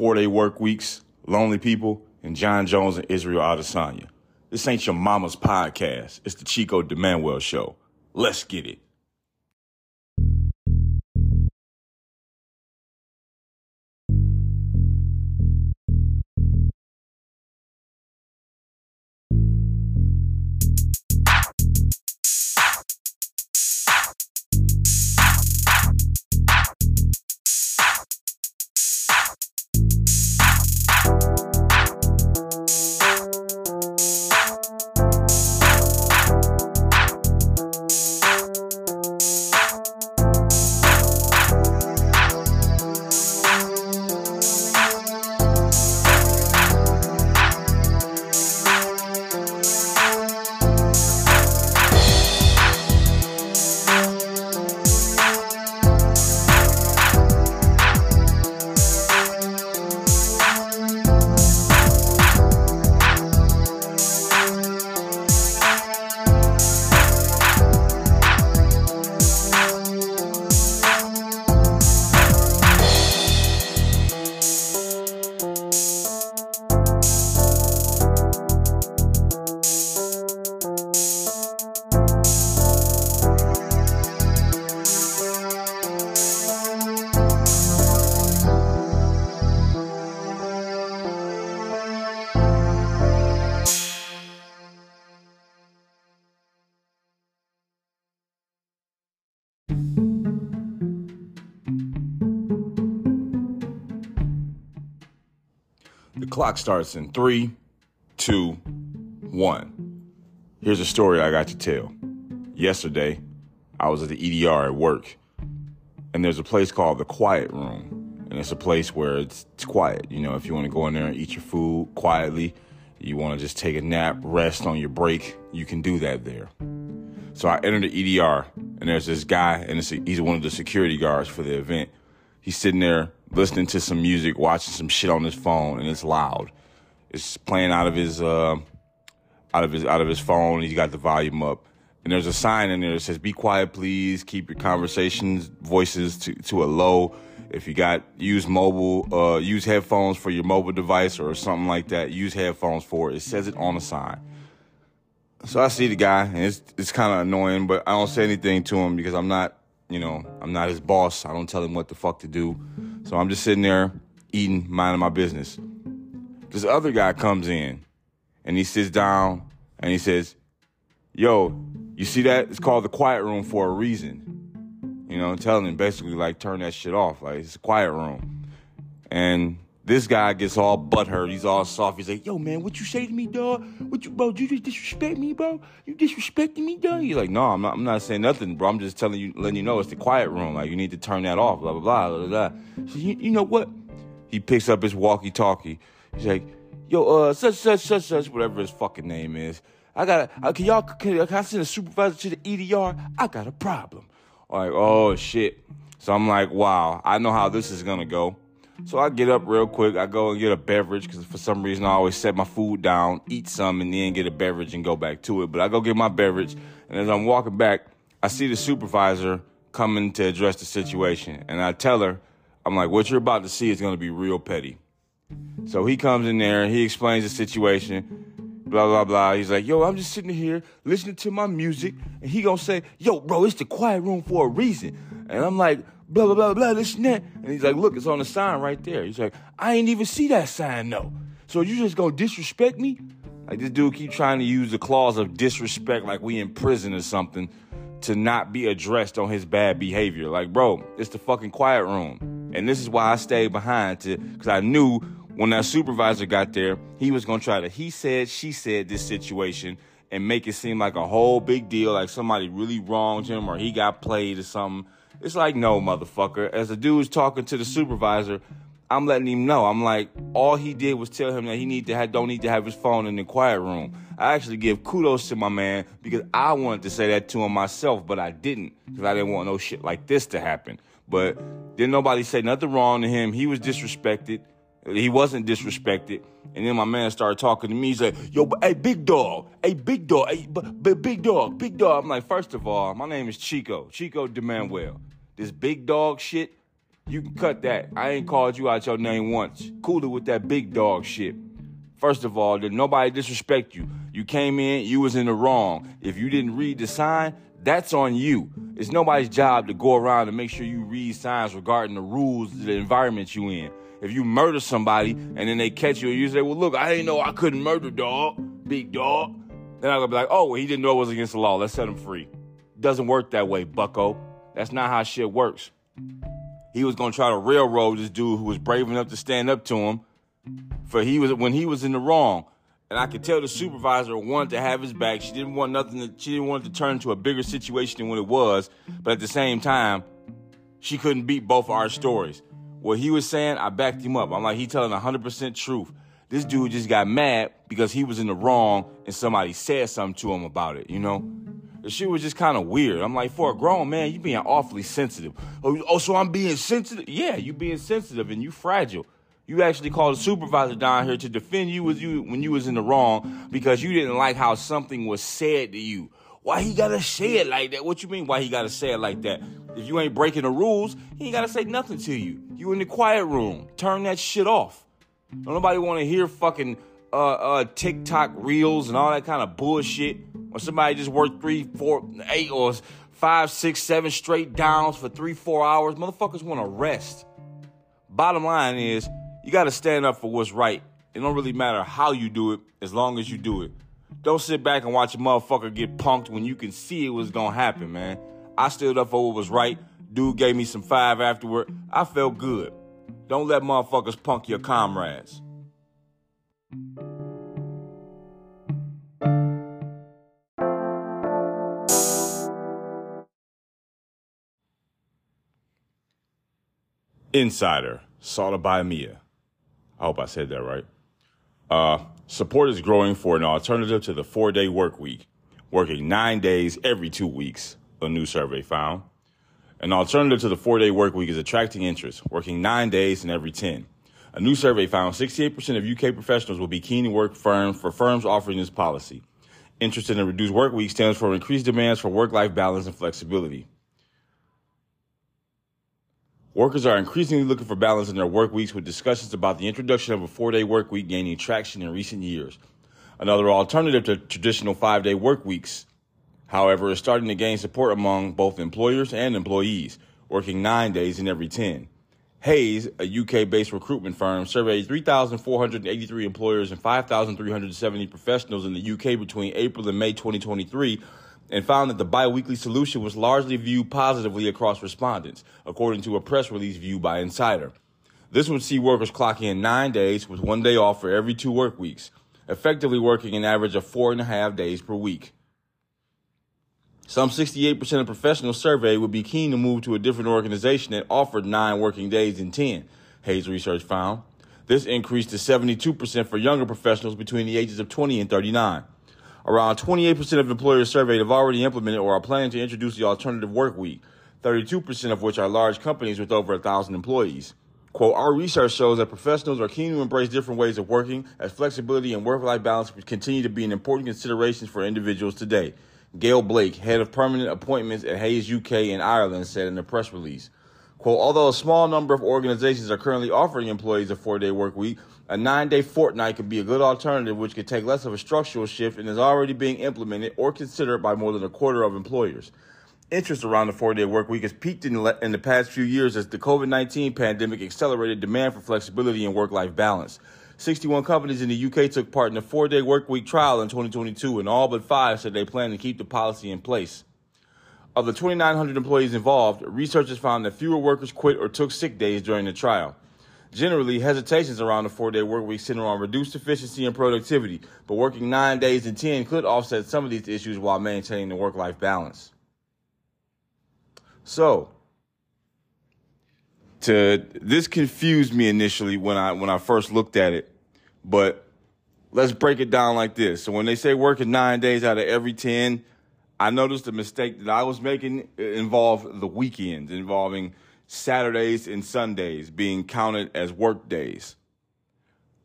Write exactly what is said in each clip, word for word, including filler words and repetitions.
four-day work weeks, lonely people, and John Jones and Israel Adesanya. This ain't your mama's podcast. It's the Chico DeManuel Show. Let's get it. Clock starts in three, two, one. Here's a story I got to tell. Yesterday, I was at the E D R at work, and there's a place called the Quiet Room, and it's a place where it's, it's quiet. You know, if you want to go in there and eat your food quietly, you want to just take a nap, rest on your break, you can do that there. So I entered the E D R, and there's this guy, and it's a, he's one of the security guards for the event. He's sitting there listening to some music, watching some shit on his phone, and it's loud. It's playing out of his uh, out of his out of his phone. He's got the volume up, and there's a sign in there that says, "Be quiet, please. Keep your conversations voices to, to a low. If you got use mobile, uh, use headphones for your mobile device or something like that. Use headphones for it." It says it on the sign. So I see the guy, and it's it's kind of annoying, but I don't say anything to him because I'm not, you know, I'm not his boss. I don't tell him what the fuck to do. So I'm just sitting there eating, minding my business. This other guy comes in, and he sits down, and he says, "Yo, you see that? It's called the Quiet Room for a reason." You know, telling him basically, like, turn that shit off. Like, it's a quiet room. And this guy gets all butthurt. He's all soft. He's like, "Yo, man, what you say to me, dog? What you, bro? You just disrespect me, bro? You disrespecting me, dog?" He's like, "No, I'm not. I'm not saying nothing, bro. I'm just telling you, letting you know it's the quiet room. Like, you need to turn that off. Blah blah blah blah blah." So you, you know what? He picks up his walkie-talkie. He's like, "Yo, uh, such such such such, whatever his fucking name is. I got. Uh, can y'all can, can I send a supervisor to the E D R? I got a problem." All right. Oh shit. So I'm like, wow. I know how this is gonna go. So I get up real quick, I go and get a beverage, because for some reason I always set my food down, eat some, and then get a beverage and go back to it. But I go get my beverage, and as I'm walking back, I see the supervisor coming to address the situation. And I tell her, I'm like, what you're about to see is going to be real petty. So he comes in there, he explains the situation, blah, blah, blah. He's like, "Yo, I'm just sitting here listening to my music," and he going to say, "Yo, bro, it's the quiet room for a reason." And I'm like, blah, blah, blah, blah, this and that. And he's like, "Look, it's on the sign right there." He's like, "I ain't even see that sign, though. So you just gonna disrespect me?" Like, this dude keep trying to use the clause of disrespect like we in prison or something to not be addressed on his bad behavior. Like, bro, it's the fucking quiet room. And this is why I stayed behind, to because I knew when that supervisor got there, he was gonna try to he said, she said this situation and make it seem like a whole big deal, like somebody really wronged him or he got played or something. It's like, no, motherfucker. As the dude's talking to the supervisor, I'm letting him know. I'm like, all he did was tell him that he need to have, don't need to have his phone in the quiet room. I actually give kudos to my man because I wanted to say that to him myself, but I didn't because I didn't want no shit like this to happen. But then nobody said nothing wrong to him. He was disrespected. He wasn't disrespected. And then my man started talking to me. He's like, "Yo, but, hey, big dog. Hey, big dog. Hey, but, but big dog, big dog." I'm like, first of all, my name is Chico. Chico DeManuel. This big dog shit, You can cut that. I ain't called you out your name once. Cool it with that big dog shit. First of all, did nobody disrespect you? You came in, you was in the wrong. If you didn't read the sign, that's on you. It's nobody's job to go around and make sure you read signs regarding the rules, the environment you in. If you murder somebody and then they catch you, you say, well, look, I didn't know I couldn't murder, dog, big dog. Then I'm going to be like, oh, well, he didn't know it was against the law. Let's set him free. Doesn't work that way, bucko. That's not how shit works. He was going to try to railroad this dude who was brave enough to stand up to him for he was when he was in the wrong. And I could tell the supervisor wanted to have his back. She didn't want nothing. To, she didn't want it to turn into a bigger situation than what it was. But at the same time, she couldn't beat both of our stories. What he was saying, I backed him up. I'm like, he telling one hundred percent truth. This dude just got mad because he was in the wrong and somebody said something to him about it, you know? The shit was just kind of weird. I'm like, for a grown man, you being awfully sensitive. Oh, oh, so I'm being sensitive? Yeah, you being sensitive and you fragile. You actually called a supervisor down here to defend you, was you when you was in the wrong because you didn't like how something was said to you. Why he gotta say it like that? What you mean why he gotta say it like that? If you ain't breaking the rules, he ain't gotta say nothing to you. You in the quiet room. Turn that shit off. Don't nobody want to hear fucking uh, uh, TikTok reels and all that kind of bullshit. Or somebody just worked three, four, eight, or five, six, seven straight downs for three, four hours. Motherfuckers want to rest. Bottom line is, you got to stand up for what's right. It don't really matter how you do it, as long as you do it. Don't sit back and watch a motherfucker get punked when you can see it was going to happen, man. I stood up for what was right. Dude gave me some five afterward. I felt good. Don't let motherfuckers punk your comrades. Insider, Salda by Mia. I hope I said that right. Uh, support is growing for an alternative to the four-day work week, working nine days every two weeks, a new survey found. An alternative to the four-day work week is attracting interest, working nine days in every ten. A new survey found sixty-eight percent of U K professionals will be keen to work firm for firms offering this policy. Interest in a reduced work week stands for increased demands for work-life balance and flexibility. Workers are increasingly looking for balance in their work weeks, with discussions about the introduction of a four-day work week gaining traction in recent years. Another alternative to traditional five-day work weeks, however, is starting to gain support among both employers and employees, working nine days in every ten. Hayes, a U K-based recruitment firm, surveyed three thousand four hundred eighty-three employers and five thousand three hundred seventy professionals in the U K between April and May twenty twenty-three, and found that the biweekly solution was largely viewed positively across respondents, according to a press release viewed by Insider. This would see workers clock in nine days with one day off for every two work weeks, effectively working an average of four and a half days per week. Some sixty-eight percent of professionals surveyed would be keen to move to a different organization that offered nine working days in ten, Hayes Research found. This increased to seventy-two percent for younger professionals between the ages of twenty and thirty-nine. Around twenty-eight percent of employers surveyed have already implemented or are planning to introduce the alternative work week, thirty-two percent of which are large companies with over one thousand employees. Quote, our research shows that professionals are keen to embrace different ways of working as flexibility and work-life balance continue to be an important consideration for individuals today. Gail Blake, head of permanent appointments at Hayes U K in Ireland, said in a press release. Quote, although a small number of organizations are currently offering employees a four-day work week, a nine-day fortnight could be a good alternative which could take less of a structural shift and is already being implemented or considered by more than a quarter of employers. Interest around the four-day work week has peaked in the, in the past few years as the COVID nineteen pandemic accelerated demand for flexibility and work-life balance. sixty-one companies in the U K took part in a four-day work week trial in twenty twenty-two, and all but five said they plan to keep the policy in place. Of the twenty-nine hundred employees involved, researchers found that fewer workers quit or took sick days during the trial. Generally, hesitations around the four-day work week center on reduced efficiency and productivity, but working nine days in ten could offset some of these issues while maintaining the work-life balance. So, to this confused me initially when I when I first looked at it, but let's break it down like this. So when they say working nine days out of every ten, I noticed the mistake that I was making involved the weekends, involving Saturdays and Sundays being counted as work days.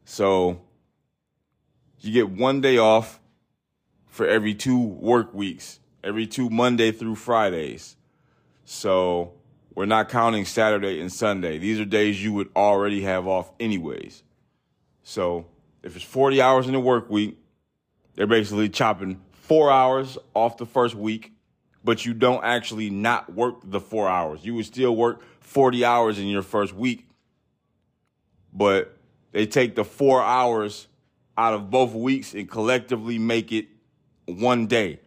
So you get one day off for every two work weeks, every two Monday through Fridays. So We're not counting Saturday and Sunday. These are days you would already have off anyways. So if it's forty hours in the work week, they're basically chopping four hours off the first week, but you don't actually not work the four hours. You would still work forty hours in your first week, but they take the four hours out of both weeks and collectively make it one day.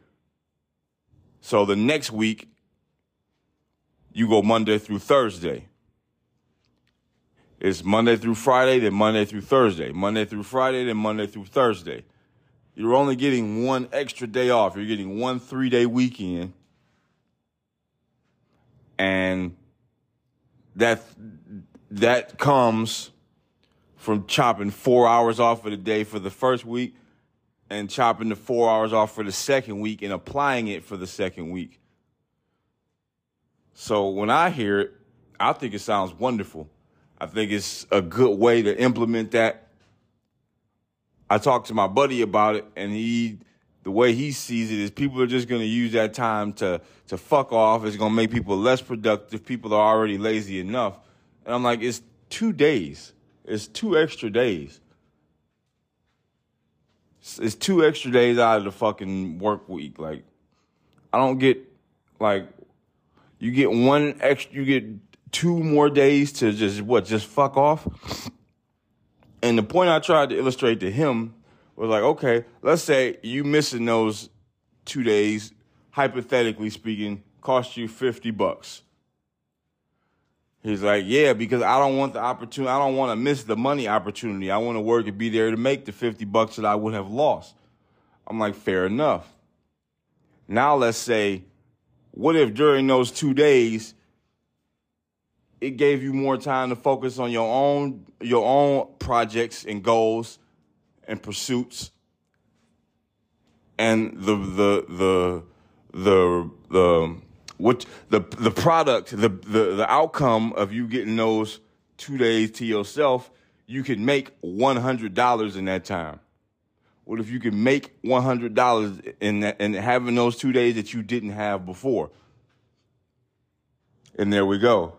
So the next week, you go Monday through Thursday. It's Monday through Friday, then Monday through Thursday. Monday through Friday, then Monday through Thursday. You're only getting one extra day off. You're getting one three-day weekend. And that that comes from chopping four hours off of the day for the first week and chopping the four hours off for the second week and applying it for the second week. So when I hear it, I think it sounds wonderful. I think it's a good way to implement that. I talked to my buddy about it, and he, the way he sees it is people are just going to use that time to, to fuck off. It's going to make people less productive. People are already lazy enough. And I'm like, it's two days. It's two extra days. It's, it's two extra days out of the fucking work week. Like, I don't get, like... You get one extra, you get two more days to just, what, just fuck off? And the point I tried to illustrate to him was like, okay, let's say you missing those two days, hypothetically speaking, cost you fifty bucks. He's like, yeah, because I don't want the opportunity, I don't want to miss the money opportunity. I want to work and be there to make the fifty bucks that I would have lost. I'm like, fair enough. Now let's say, what if during those two days, it gave you more time to focus on your own your own projects and goals and pursuits, and the the the the the what the the product the the the outcome of you getting those two days to yourself, you could make one hundred dollars in that time. What if you could make one hundred dollars in that, and having those two days that you didn't have before? And there we go.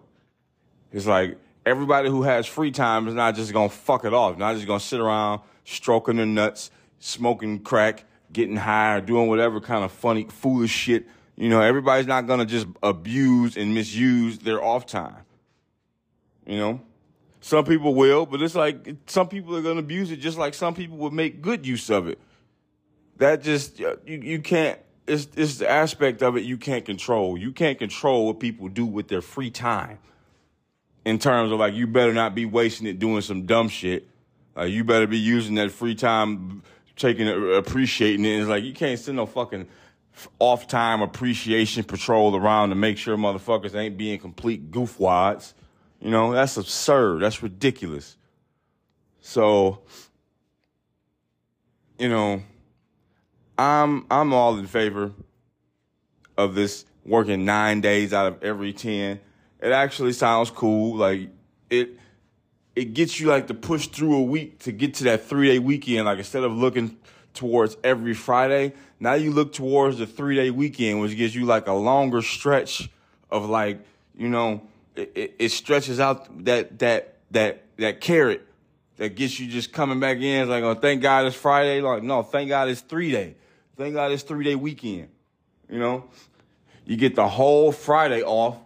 It's like everybody who has free time is not just going to fuck it off. Not just going to sit around stroking their nuts, smoking crack, getting high, or doing whatever kind of funny, foolish shit. You know, everybody's not going to just abuse and misuse their off time. You know? Some people will, but it's like some people are going to abuse it just like some people would make good use of it. That just, you, you can't, it's, it's the aspect of it you can't control. You can't control what people do with their free time in terms of like, you better not be wasting it doing some dumb shit. Uh, you better be using that free time, taking it, appreciating it. It's like you can't send no fucking off-time appreciation patrol around to make sure motherfuckers ain't being complete goofwads. You know, that's absurd. That's ridiculous. So, you know, I'm I'm all in favor of this working nine days out of every ten. It actually sounds cool. Like it it gets you like to push through a week to get to that three-day weekend. Like instead of looking towards every Friday, now you look towards the three-day weekend, which gives you like a longer stretch of like, you know, It, it stretches out that that that that carrot that gets you just coming back in. It's like, oh, thank God it's Friday. Like, no, thank God it's three day. Thank God it's three day weekend. You know, you get the whole Friday off.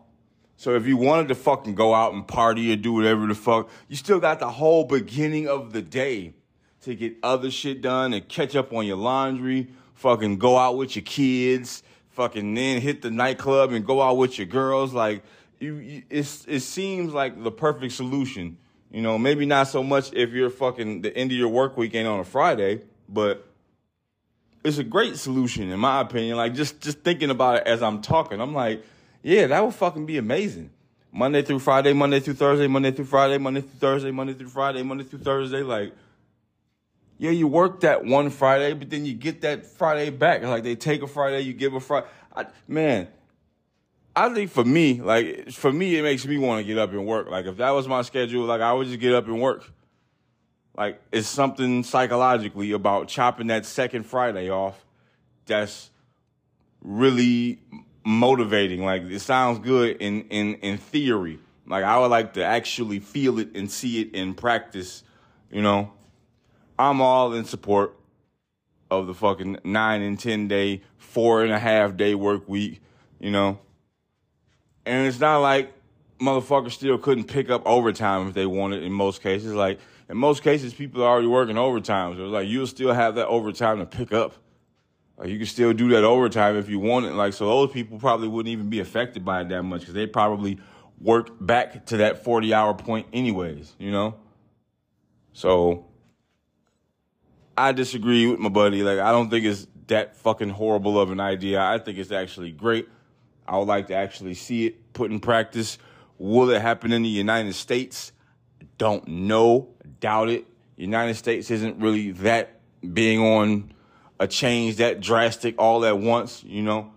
So if you wanted to fucking go out and party or do whatever the fuck, you still got the whole beginning of the day to get other shit done and catch up on your laundry, fucking go out with your kids, fucking then hit the nightclub and go out with your girls. Like, You, you, it's, it seems like the perfect solution. You know, maybe not so much if you're fucking the end of your work week ain't on a Friday, but it's a great solution in my opinion. Like just, just thinking about it as I'm talking, I'm like, yeah, that would fucking be amazing. Monday through Friday, Monday through Thursday, Monday through Friday, Monday through Thursday, Monday through Friday, Monday through Thursday. Like, yeah, you work that one Friday, but then you get that Friday back. Like they take a Friday, you give a Friday. I, man. I think for me, like, for me, it makes me want to get up and work. Like, if that was my schedule, like, I would just get up and work. Like, it's something psychologically about chopping that second Friday off that's really motivating. Like, it sounds good in, in, in theory. Like, I would like to actually feel it and see it in practice, you know. I'm all in support of the fucking nine and ten day, four and a half day work week, you know. And it's not like motherfuckers still couldn't pick up overtime if they wanted in most cases. Like, in most cases, people are already working overtime. So, like, you'll still have that overtime to pick up. Like, you can still do that overtime if you want it. Like, so those people probably wouldn't even be affected by it that much because they probably work back to that forty-hour point anyways, you know? So I disagree with my buddy. Like, I don't think it's that fucking horrible of an idea. I think it's actually great. I would like to actually see it put in practice. Will it happen in the United States? Don't know. Doubt it. United States isn't really that being on a change that drastic all at once, you know?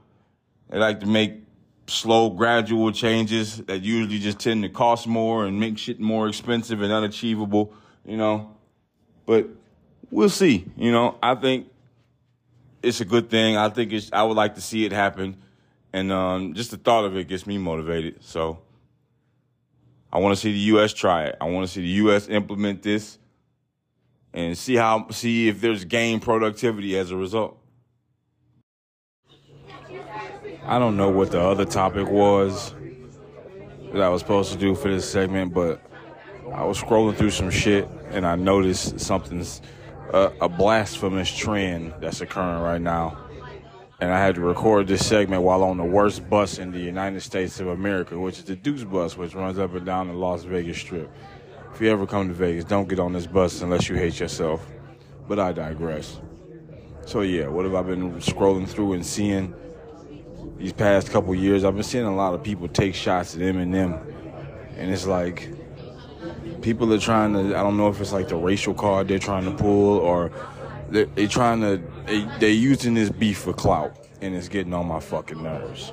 They like to make slow, gradual changes that usually just tend to cost more and make shit more expensive and unachievable, you know. But we'll see, you know. I think it's a good thing. I think it's, I would like to see it happen. And um, just the thought of it gets me motivated. So I want to see the U S try it. I want to see the U S implement this and see how, see if there's gain productivity as a result. I don't know what the other topic was that I was supposed to do for this segment, but I was scrolling through some shit and I noticed something's uh, a blasphemous trend that's occurring right now. And I had to record this segment while on the worst bus in the United States of America, which is the Deuce Bus, which runs up and down the Las Vegas Strip. If you ever come to Vegas, don't get on this bus unless you hate yourself. But I digress. So yeah, what have I been scrolling through and seeing? These past couple years, I've been seeing a lot of people take shots at Eminem. And it's like, people are trying to, I don't know if it's like the racial card they're trying to pull, or they're, they're trying to, they, they're using this beef for clout. And it's getting on my fucking nerves.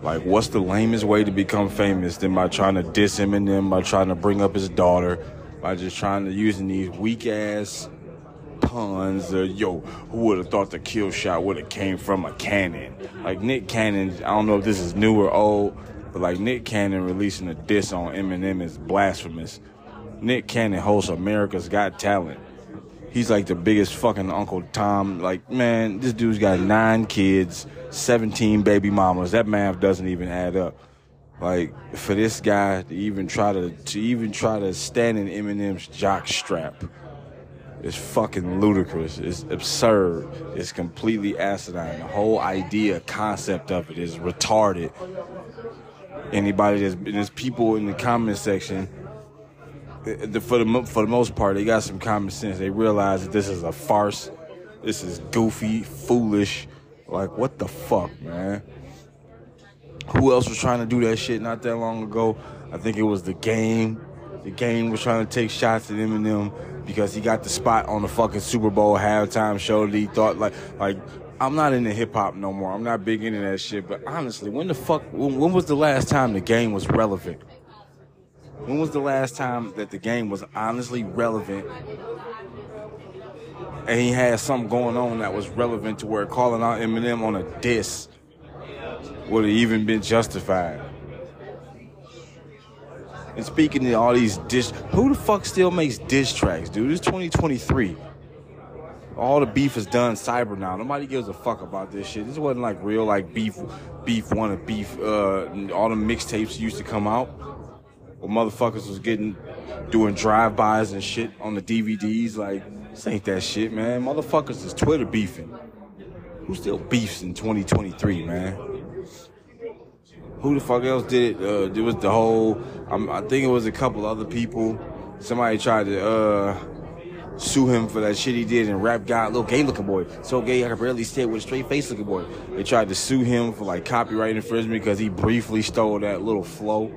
Like, what's the lamest way to become famous than by trying to diss Eminem, by trying to bring up his daughter, by just trying to using these weak ass puns, or yo, who would have thought the kill shot would have came from a cannon? Like, Nick Cannon, I don't know if this is new or old, but like, Nick Cannon releasing a diss on Eminem is blasphemous. Nick Cannon hosts America's Got Talent. He's like the biggest fucking Uncle Tom. Like, man, this dude's got nine kids, seventeen baby mamas. That math doesn't even add up. Like, for this guy to even try to, to even try to stand in Eminem's jock strap, it's fucking ludicrous. It's absurd. It's completely asinine. The whole idea, concept of it is retarded. Anybody that's, there's people in the comment section, for the, for the most part, they got some common sense. They realize that this is a farce. This is goofy, foolish. Like, what the fuck, man? Who else was trying to do that shit not that long ago? I think it was The Game. The Game was trying to take shots at Eminem because he got the spot on the fucking Super Bowl halftime show that he thought, like, like I'm not into hip-hop no more. I'm not big into that shit. But honestly, when the fuck, when, when was the last time The Game was relevant? When was the last time that The Game was honestly relevant and he had something going on that was relevant to where calling out Eminem on a diss would have even been justified? And speaking to all these diss, who the fuck still makes diss tracks, dude? It's twenty twenty-three. All the beef is done cyber now. Nobody gives a fuck about this shit. This wasn't like real, like beef, beef one or beef. Uh, all the mixtapes used to come out, where motherfuckers was getting doing drive-bys and shit on the D V Ds. Like, this ain't that shit, man. Motherfuckers is Twitter beefing. Who still beefs in twenty twenty-three, man? Who the fuck else did it? Uh, it was the whole, um, I think it was a couple other people. Somebody tried to uh, sue him for that shit he did in Rap God, Little Gay Looking Boy. So gay, I can barely say it with a straight face looking boy. They tried to sue him for like copyright infringement because he briefly stole that little flow.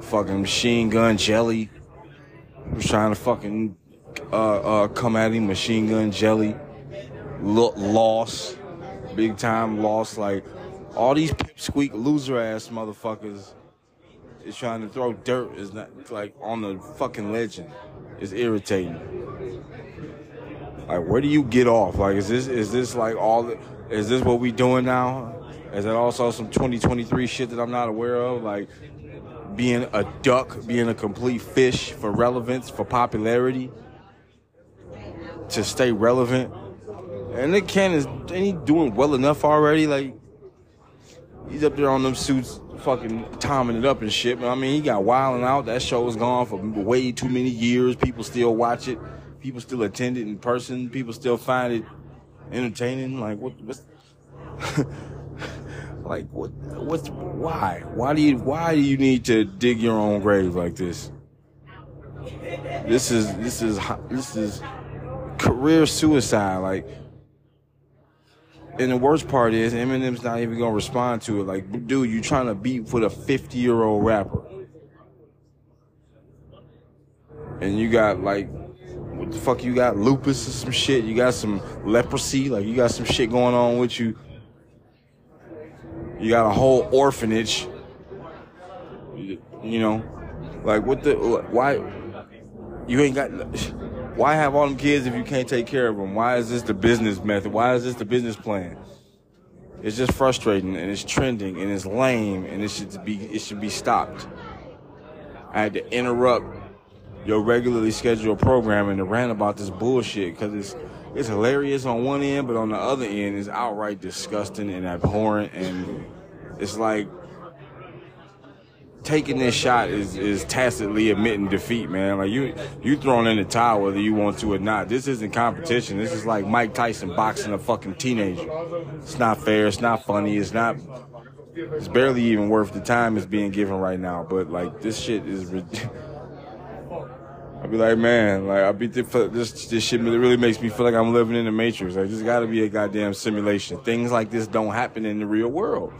Fucking Machine Gun Jelly was trying to fucking uh, uh, come at him. Machine Gun Jelly Look, lost, big time lost, like. All these pipsqueak loser ass motherfuckers is trying to throw dirt is not like on the fucking legend. It's irritating. Like, where do you get off? Like, is this is this like all? Is this what we doing now? Is that also some twenty twenty-three shit that I'm not aware of? Like, being a duck, being a complete fish for relevance, for popularity, to stay relevant. And Nick Cannon is ain't he doing well enough already? Like, he's up there on them suits, fucking timing it up and shit. But I mean, he got Wilding Out. That show was gone for way too many years. People still watch it. People still attend it in person. People still find it entertaining. Like, what? What's, like, what? What's why? Why do you? Why do you need to dig your own grave like this? This is this is this is career suicide. Like. And the worst part is Eminem's not even gonna respond to it. Like, dude, you trying to beef with a fifty-year-old rapper, and you got like, what the fuck? You got lupus or some shit. You got some leprosy. Like, you got some shit going on with you. You got a whole orphanage. You know, like what the why? You ain't got. Why have all them kids if you can't take care of them? Why is this the business method? Why is this the business plan? It's just frustrating, and it's trending, and it's lame, and it should be it should be stopped. I had to interrupt your regularly scheduled programming to rant about this bullshit because it's it's hilarious on one end, but on the other end, it's outright disgusting and abhorrent, and it's like taking this shot is, is tacitly admitting defeat, man. Like, you you thrown in the towel whether you want to or not. This isn't competition. This is like Mike Tyson boxing a fucking teenager. It's not fair. It's not funny. It's not. It's barely even worth the time it's being given right now. But like, this shit is. I'd be like, man, like I be this this shit really makes me feel like I'm living in the Matrix. Like, there's got to be a goddamn simulation. Things like this don't happen in the real world.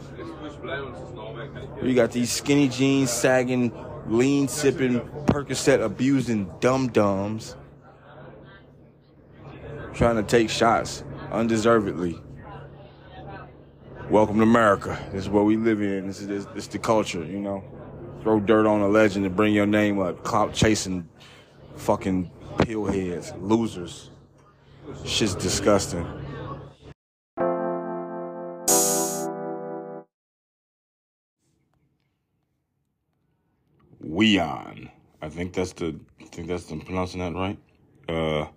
You got these skinny jeans, sagging, lean sipping, Percocet abusing dum-dums trying to take shots undeservedly. Welcome to America. This is what we live in. This is this, this the culture, you know. Throw dirt on a legend and bring your name up. Clout chasing fucking pillheads, losers. Shit's disgusting. Weon, I think that's the, I think that's the, I'm pronouncing that right. Uh,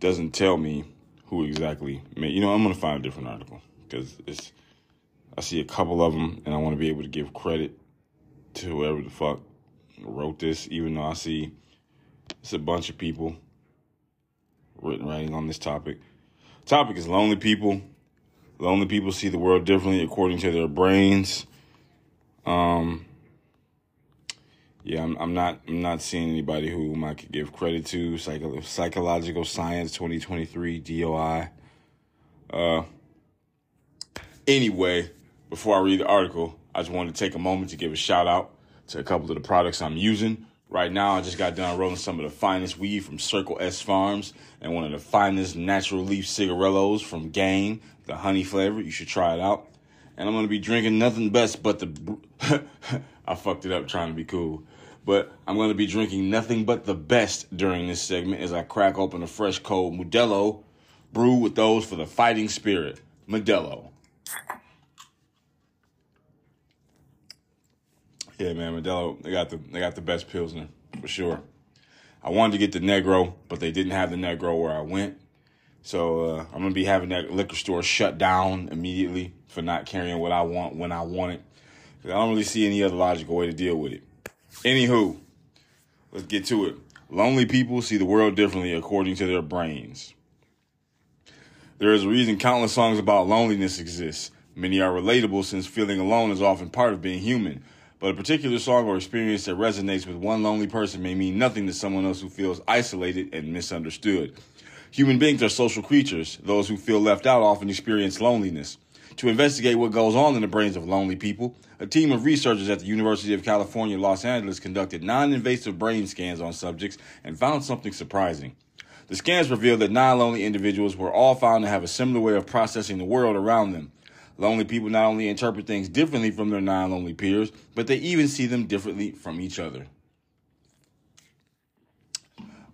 doesn't tell me who exactly. Made, you know, I'm gonna find a different article because it's. I see a couple of them, and I want to be able to give credit to whoever the fuck wrote this, even though I see it's a bunch of people written writing on this topic. The topic is lonely people. Lonely people see the world differently according to their brains. Um. Yeah, I'm, I'm not. I'm not seeing anybody whom I could give credit to. Psycho, Psychological Science, twenty twenty-three, D O I. Uh. Anyway, before I read the article, I just wanted to take a moment to give a shout out to a couple of the products I'm using right now. I just got done rolling some of the finest weed from Circle S Farms and one of the finest natural leaf cigarillos from Gain, the honey flavor. You should try it out. And I'm gonna be drinking nothing best but the. I fucked it up trying to be cool. But I'm going to be drinking nothing but the best during this segment as I crack open a fresh cold Modelo, brewed with those for the fighting spirit. Modelo. Yeah, man, Modelo, they got the they got the best Pilsner, for sure. I wanted to get the Negro, but they didn't have the Negro where I went. So uh, I'm going to be having that liquor store shut down immediately for not carrying what I want when I want it. I don't really see any other logical way to deal with it. Anywho, let's get to it. Lonely people see the world differently according to their brains. There is a reason countless songs about loneliness exist. Many are relatable since feeling alone is often part of being human. But a particular song or experience that resonates with one lonely person may mean nothing to someone else who feels isolated and misunderstood. Human beings are social creatures. Those who feel left out often experience loneliness. To investigate what goes on in the brains of lonely people, a team of researchers at the University of California, Los Angeles, conducted non-invasive brain scans on subjects and found something surprising. The scans revealed that non-lonely individuals were all found to have a similar way of processing the world around them. Lonely people not only interpret things differently from their non-lonely peers, but they even see them differently from each other.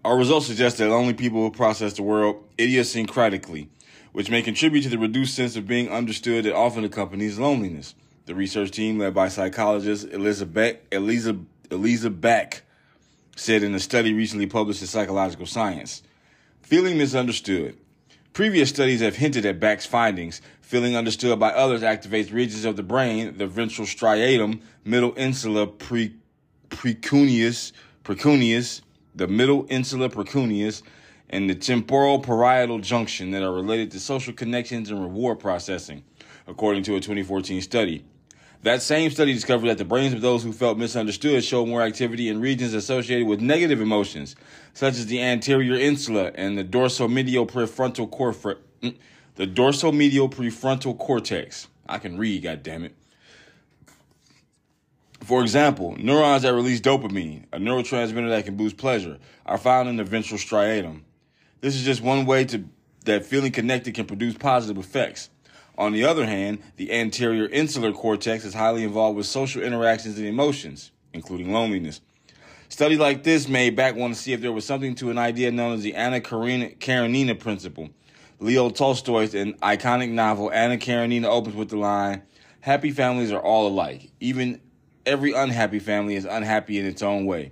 Our results suggest that only people who process the world idiosyncratically, which may contribute to the reduced sense of being understood that often accompanies loneliness. The research team, led by psychologist Elizabeth Baek, said in a study recently published in Psychological Science, feeling misunderstood. Previous studies have hinted at Baek's findings. Feeling understood by others activates regions of the brain, the ventral striatum, middle insula pre- precuneus, precuneus, the middle insula precuneus, and the temporal parietal junction that are related to social connections and reward processing, according to a twenty fourteen study. That same study discovered that the brains of those who felt misunderstood showed more activity in regions associated with negative emotions, such as the anterior insula and the dorsomedial prefrontal cortex. The dorsomedial prefrontal cortex. I can read, goddammit. For example, neurons that release dopamine, a neurotransmitter that can boost pleasure, are found in the ventral striatum. This is just one way to that feeling connected can produce positive effects. On the other hand, the anterior insular cortex is highly involved with social interactions and emotions, including loneliness. Study like this made Baek want to see if there was something to an idea known as the Anna Karenina principle. Leo Tolstoy's iconic novel Anna Karenina opens with the line, "Happy families are all alike. Even every unhappy family is unhappy in its own way."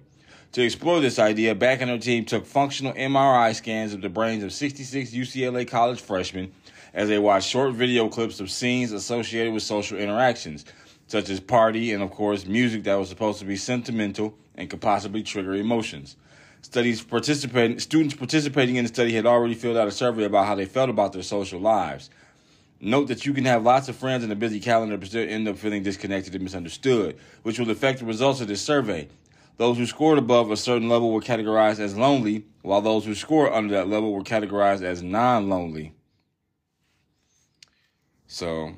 To explore this idea, Baek and her team took functional M R I scans of the brains of sixty-six U C L A college freshmen as they watch short video clips of scenes associated with social interactions, such as party and, of course, music that was supposed to be sentimental and could possibly trigger emotions. Studies participating, students participating in the study had already filled out a survey about how they felt about their social lives. Note that you can have lots of friends in a busy calendar but still end up feeling disconnected and misunderstood, which will affect the results of this survey. Those who scored above a certain level were categorized as lonely, while those who scored under that level were categorized as non-lonely. So,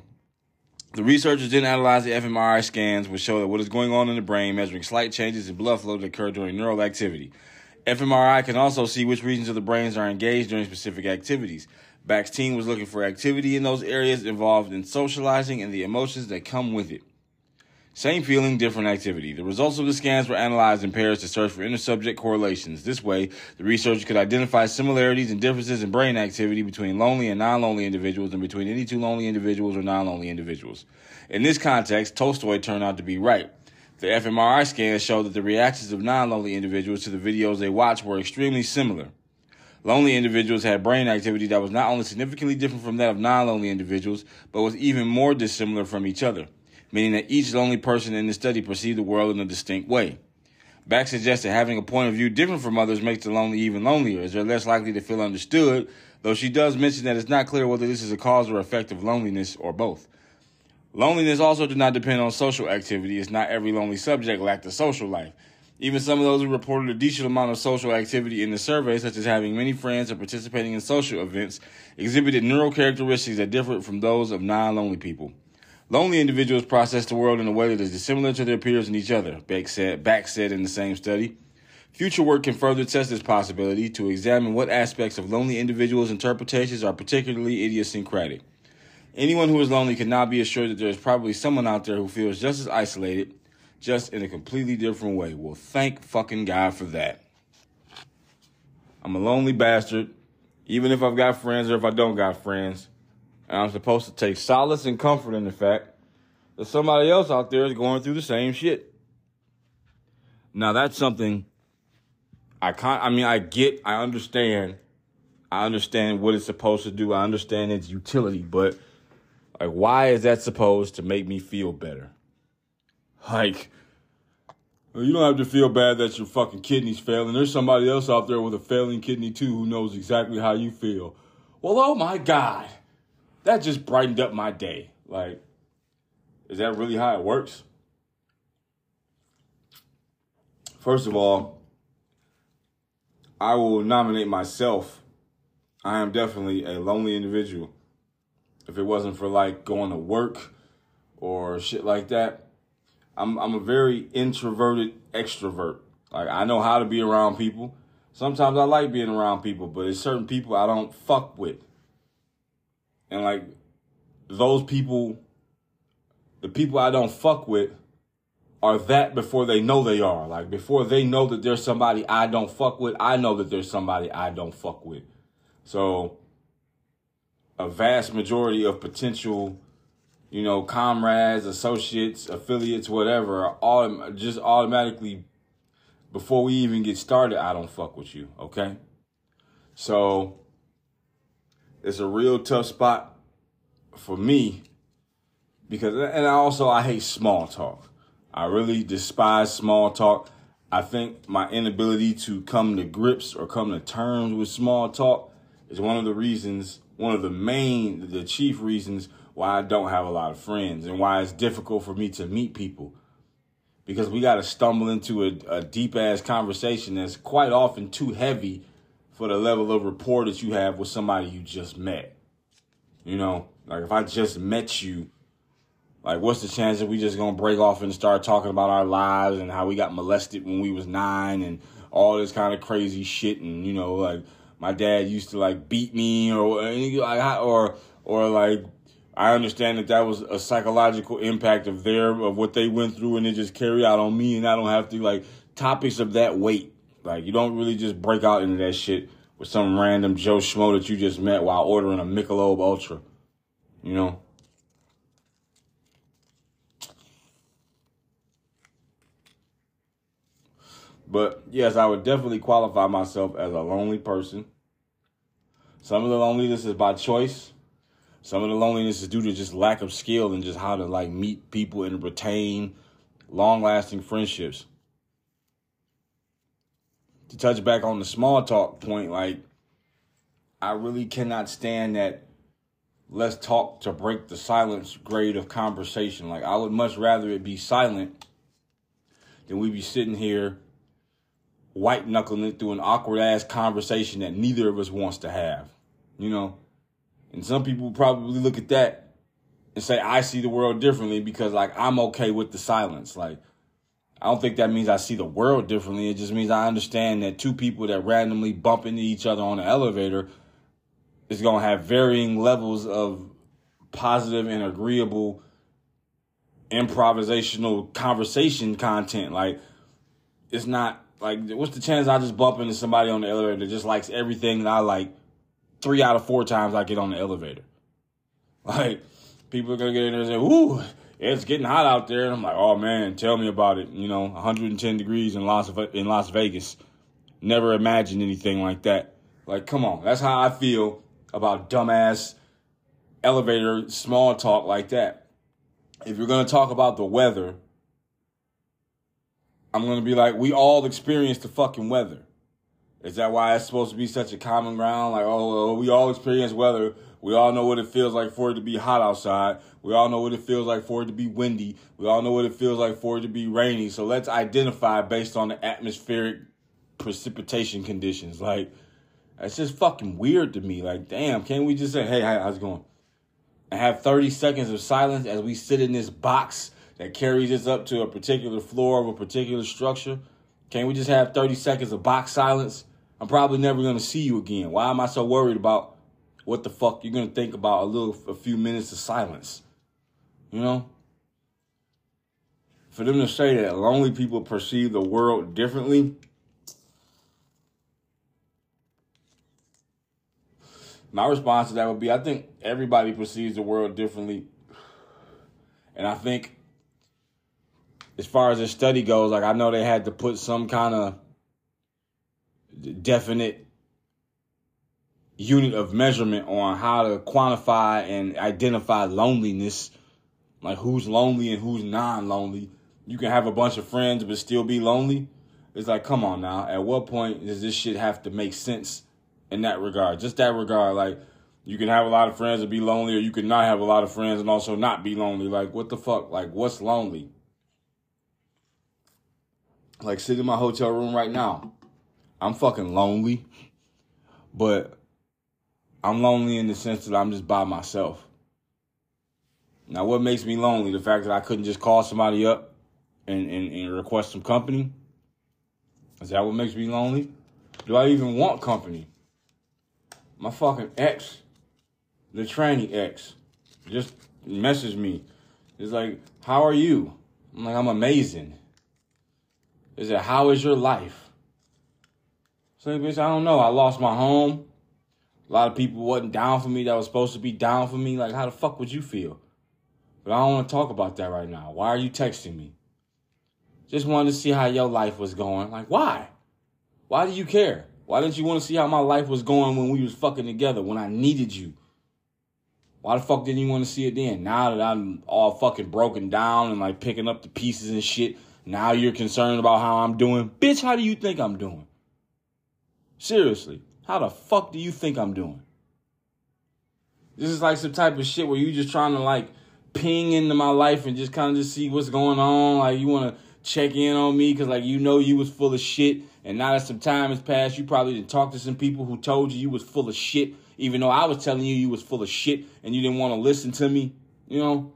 the researchers then analyzed the fMRI scans, which show that what is going on in the brain, measuring slight changes in blood flow that occur during neural activity. fMRI can also see which regions of the brains are engaged during specific activities. Baek's team was looking for activity in those areas involved in socializing and the emotions that come with it. Same feeling, different activity. The results of the scans were analyzed in pairs to search for inter-subject correlations. This way, the researchers could identify similarities and differences in brain activity between lonely and non-lonely individuals and between any two lonely individuals or non-lonely individuals. In this context, Tolstoy turned out to be right. The fMRI scans showed that the reactions of non-lonely individuals to the videos they watched were extremely similar. Lonely individuals had brain activity that was not only significantly different from that of non-lonely individuals, but was even more dissimilar from each other, meaning that each lonely person in the study perceived the world in a distinct way. Baek suggests that having a point of view different from others makes the lonely even lonelier, as they're less likely to feel understood, though she does mention that it's not clear whether this is a cause or effect of loneliness or both. Loneliness also does not depend on social activity, as not every lonely subject lacked a social life. Even some of those who reported a decent amount of social activity in the survey, such as having many friends or participating in social events, exhibited neural characteristics that differed from those of non-lonely people. Lonely individuals process the world in a way that is dissimilar to their peers and each other, Baek said, Baek said in the same study. Future work can further test this possibility to examine what aspects of lonely individuals' interpretations are particularly idiosyncratic. Anyone who is lonely can now be assured that there is probably someone out there who feels just as isolated, just in a completely different way. Well, thank fucking God for that. I'm a lonely bastard, even if I've got friends or if I don't got friends. And I'm supposed to take solace and comfort in the fact that somebody else out there is going through the same shit. Now, that's something I can't, I mean, I get, I understand. I understand what it's supposed to do. I understand its utility, but... like, why is that supposed to make me feel better? Like, you don't have to feel bad that your fucking kidney's failing. There's somebody else out there with a failing kidney, too, who knows exactly how you feel. Well, oh, my God. That just brightened up my day. Like, is that really how it works? First of all, I will nominate myself. I am definitely a lonely individual. If it wasn't for, like, going to work or shit like that, I'm I'm a very introverted extrovert. Like, I know how to be around people. Sometimes I like being around people, but there's certain people I don't fuck with. And, like, those people, the people I don't fuck with are that before they know they are. Like, before they know that there's somebody I don't fuck with, I know that there's somebody I don't fuck with. So a vast majority of potential, you know, comrades, associates, affiliates, whatever, are all just automatically, before we even get started, I don't fuck with you, okay? So it's a real tough spot for me because, and I also, I hate small talk. I really despise small talk. I think my inability to come to grips or come to terms with small talk is one of the reasons, one of the main, the chief reasons why I don't have a lot of friends and why it's difficult for me to meet people, because we got to stumble into a, a deep-ass conversation that's quite often too heavy for the level of rapport that you have with somebody you just met. You know, like if I just met you, like what's the chance that we just going to break off and start talking about our lives and how we got molested when we was nine and all this kind of crazy shit. And, you know, like my dad used to like beat me or or or like I understand that that was a psychological impact of their of what they went through, and it just carry out on me, and I don't have to like topics of that weight. Like you don't really just break out into that shit with some random Joe Schmo that you just met while ordering a Michelob Ultra, you know. But yes, I would definitely qualify myself as a lonely person. Some of the loneliness is by choice. Some of the loneliness is due to just lack of skill and just how to like meet people and retain long-lasting friendships. To touch back on the small talk point, like I really cannot stand that let's talk to break the silence grade of conversation. Like I would much rather it be silent than we be sitting here white knuckling it through an awkward ass conversation that neither of us wants to have, you know? And some people probably look at that and say, I see the world differently because, like, I'm okay with the silence. Like, I don't think that means I see the world differently. It just means I understand that two people that randomly bump into each other on the elevator is going to have varying levels of positive and agreeable improvisational conversation content. Like, it's not, like, what's the chance I just bump into somebody on the elevator that just likes everything that I like? Three out of four times I get on the elevator. Like, people are going to get in there and say, ooh, it's getting hot out there. And I'm like, oh, man, tell me about it. You know, one hundred ten degrees in Las, in Las Vegas. Never imagined anything like that. Like, come on. That's how I feel about dumbass elevator small talk like that. If you're going to talk about the weather, I'm going to be like, we all experience the fucking weather. Is that why it's supposed to be such a common ground? Like, oh, we all experience weather. We all know what it feels like for it to be hot outside. We all know what it feels like for it to be windy. We all know what it feels like for it to be rainy. So let's identify based on the atmospheric precipitation conditions. Like, it's just fucking weird to me. Like, damn, can't we just say, hey, how's it going? And have thirty seconds of silence as we sit in this box that carries us up to a particular floor of a particular structure? Can't we just have thirty seconds of box silence? I'm probably never going to see you again. Why am I so worried about what the fuck you're going to think about a little, a few minutes of silence? You know? For them to say that lonely people perceive the world differently. My response to that would be, I think everybody perceives the world differently. And I think as far as this study goes, like I know they had to put some kind of definite unit of measurement on how to quantify and identify loneliness, like who's lonely and who's non-lonely. You can have a bunch of friends but still be lonely. It's like, come on now, at what point does this shit have to make sense in that regard? Just that regard, like you can have a lot of friends and be lonely, or you can not have a lot of friends and also not be lonely. Like what the fuck, like what's lonely? Like sitting in my hotel room right now, I'm fucking lonely, but I'm lonely in the sense that I'm just by myself. Now, what makes me lonely? The fact that I couldn't just call somebody up and, and, and request some company? Is that what makes me lonely? Do I even want company? My fucking ex, the tranny ex, just messaged me. It's like, how are you? I'm like, I'm amazing. They said, how is your life? So I don't know. I lost my home. A lot of people wasn't down for me that was supposed to be down for me. Like, how the fuck would you feel? But I don't want to talk about that right now. Why are you texting me? Just wanted to see how your life was going. Like, why? Why do you care? Why didn't you want to see how my life was going when we was fucking together, when I needed you? Why the fuck didn't you want to see it then? Now that I'm all fucking broken down and, like, picking up the pieces and shit, now you're concerned about how I'm doing? Bitch, how do you think I'm doing? Seriously, how the fuck do you think I'm doing? This is like some type of shit where you just trying to, like, ping into my life and just kind of just see what's going on. Like, you want to check in on me because, like, you know you was full of shit. And now that some time has passed, you probably didn't talk to some people who told you you was full of shit, even though I was telling you you was full of shit and you didn't want to listen to me, you know?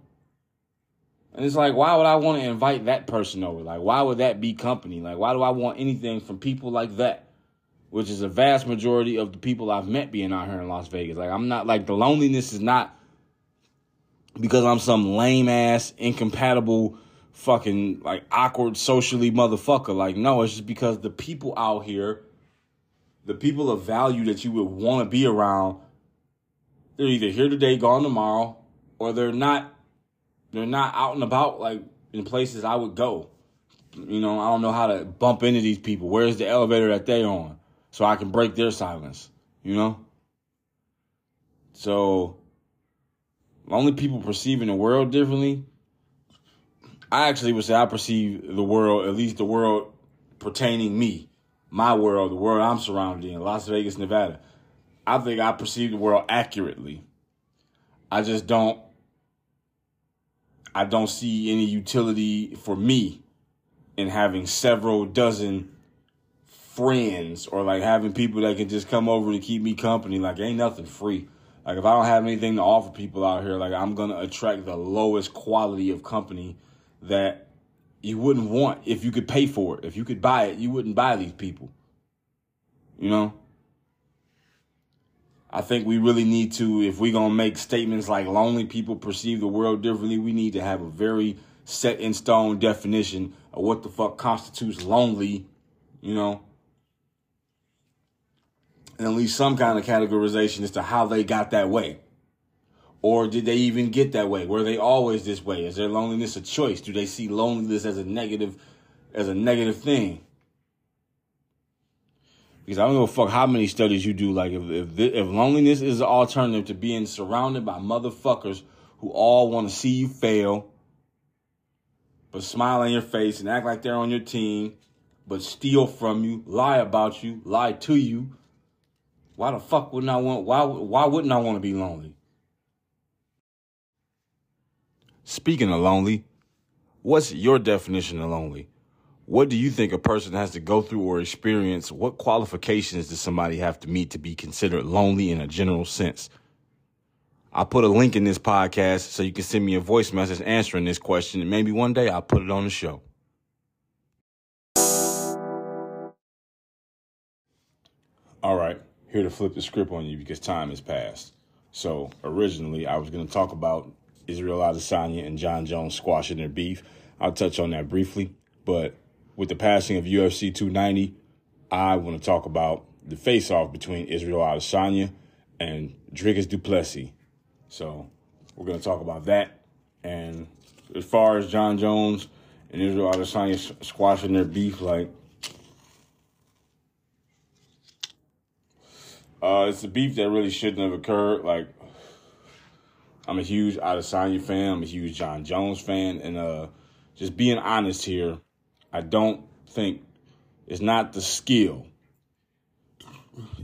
And it's like, why would I want to invite that person over? Like, why would that be company? Like, why do I want anything from people like that? Which is a vast majority of the people I've met being out here in Las Vegas. Like, I'm not, like, the loneliness is not because I'm some lame-ass, incompatible, fucking, like, awkward, socially motherfucker. Like, no, it's just because the people out here, the people of value that you would want to be around, they're either here today, gone tomorrow, or they're not, they're not out and about, like, in places I would go. You know, I don't know how to bump into these people. Where's the elevator that they on? So I can break their silence, you know? So, only people perceiving the world differently. I actually would say I perceive the world, at least the world pertaining me, my world, the world I'm surrounded in, Las Vegas, Nevada. I think I perceive the world accurately. I just don't, I don't see any utility for me in having several dozen friends or like having people that can just come over to keep me company. Like, ain't nothing free. Like, if I don't have anything to offer people out here, like, I'm going to attract the lowest quality of company that you wouldn't want if you could pay for it. If you could buy it, you wouldn't buy these people. You know? I think we really need to, if we're going to make statements like lonely people perceive the world differently, we need to have a very set in stone definition of what the fuck constitutes lonely, you know? And at least some kind of categorization as to how they got that way. Or did they even get that way? Were they always this way? Is their loneliness a choice? Do they see loneliness as a negative, as a negative thing? Because I don't give a fuck how many studies you do. Like, if if, if loneliness is an alternative to being surrounded by motherfuckers who all want to see you fail, but smile on your face and act like they're on your team, but steal from you, lie about you, lie to you, why the fuck wouldn't I want? Why why wouldn't I want to be lonely? Speaking of lonely, what's your definition of lonely? What do you think a person has to go through or experience? What qualifications does somebody have to meet to be considered lonely in a general sense? I put a link in this podcast so you can send me a voice message answering this question, and maybe one day I'll put it on the show. All right, here to flip the script on you because time has passed. So originally I was going to talk about Israel Adesanya and John Jones squashing their beef. I'll touch on that briefly. But with the passing of U F C two ninety, I want to talk about the face-off between Israel Adesanya and Dricus Du Plessis. So we're going to talk about that. And as far as John Jones and Israel Adesanya squashing their beef, like, uh, it's a beef that really shouldn't have occurred. Like, I'm a huge Adesanya fan. I'm a huge John Jones fan. And uh, just being honest here, I don't think it's not the skill.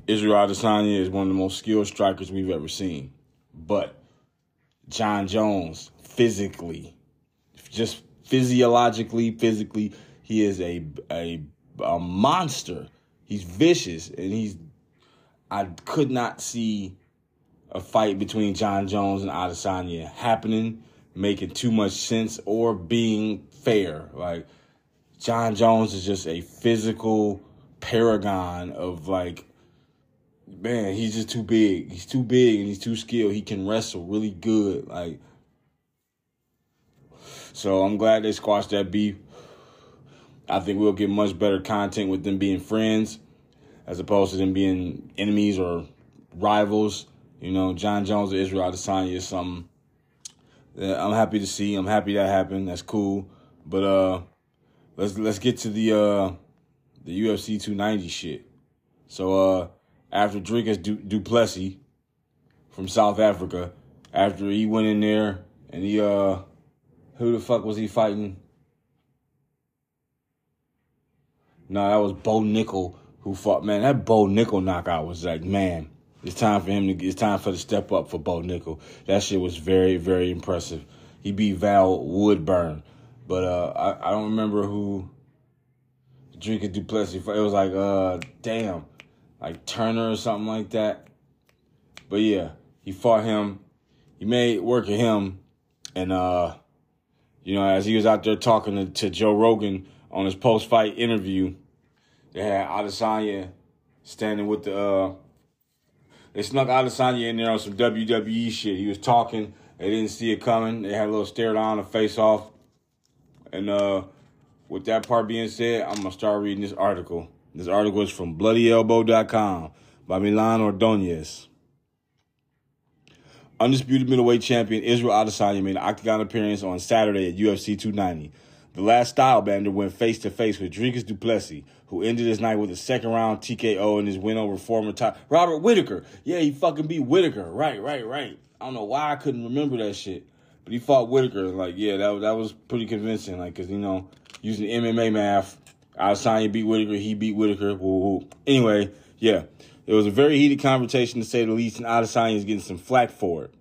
Israel Adesanya is one of the most skilled strikers we've ever seen. But John Jones, physically, just physiologically, physically, he is a, a, a monster. He's vicious. And he's, I could not see a fight between John Jones and Adesanya happening, making too much sense, or being fair. Like, John Jones is just a physical paragon of, like, man, he's just too big. He's too big and he's too skilled. He can wrestle really good. Like, So I'm glad they squashed that beef. I think we'll get much better content with them being friends as opposed to them being enemies or rivals. You know, John Jones or Israel Adesanya is something that I'm happy to see. I'm happy that happened. That's cool. But uh, let's let's get to the uh, the U F C two ninety shit. So uh, after Dricus Du, Du Plessis from South Africa, after he went in there and he uh, who the fuck was he fighting? No, that was Bo Nickel who fought. Man, that Bo Nickel knockout was like, man, it's time for him to. It's time for the step up for Bo Nickel. That shit was very, very impressive. He beat Val Woodburn, but uh, I I don't remember who. Dricus Du Plessis. It was like uh, damn, like Turner or something like that. But yeah, he fought him. He made work of him, and uh, you know, as he was out there talking to, to Joe Rogan on his post-fight interview, they had Adesanya standing with the, uh, they snuck Adesanya in there on some W W E shit. He was talking. They didn't see it coming. They had a little stare down, a face-off. And uh, with that part being said, I'm going to start reading this article. This article is from Bloody Elbow dot com by Milan Ordonez. Undisputed middleweight champion Israel Adesanya made an octagon appearance on Saturday at U F C two ninety. The last stylebender went face-to-face with Dricus Du Plessis, who ended his night with a second-round T K O in his win over former top Robert Whittaker. Yeah, he fucking beat Whittaker. Right, right, right. I don't know why I couldn't remember that shit. But he fought Whittaker. Like, yeah, that, that was pretty convincing. Like, because, you know, using M M A math, Adesanya beat Whittaker, he beat Whittaker. Woo-hoo. Anyway, yeah, it was a very heated conversation, to say the least, and Adesanya is getting some flack for it.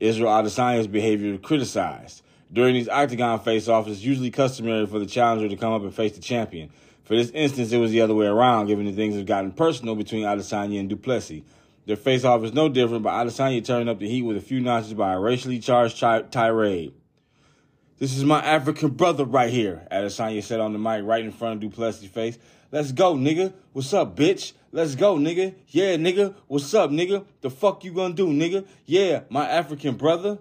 Israel Adesanya's behavior was criticized. During these octagon face-offs, it's usually customary for the challenger to come up and face the champion. For this instance, it was the other way around, given that things have gotten personal between Adesanya and Du Plessis. Their face-off is no different, but Adesanya turned up the heat with a few notches by a racially charged chi- tirade. "This is my African brother right here," Adesanya said on the mic right in front of Du Plessis' face. "Let's go, nigga. What's up, bitch? Let's go, nigga. Yeah, nigga. What's up, nigga? The fuck you gonna do, nigga? Yeah, my African brother."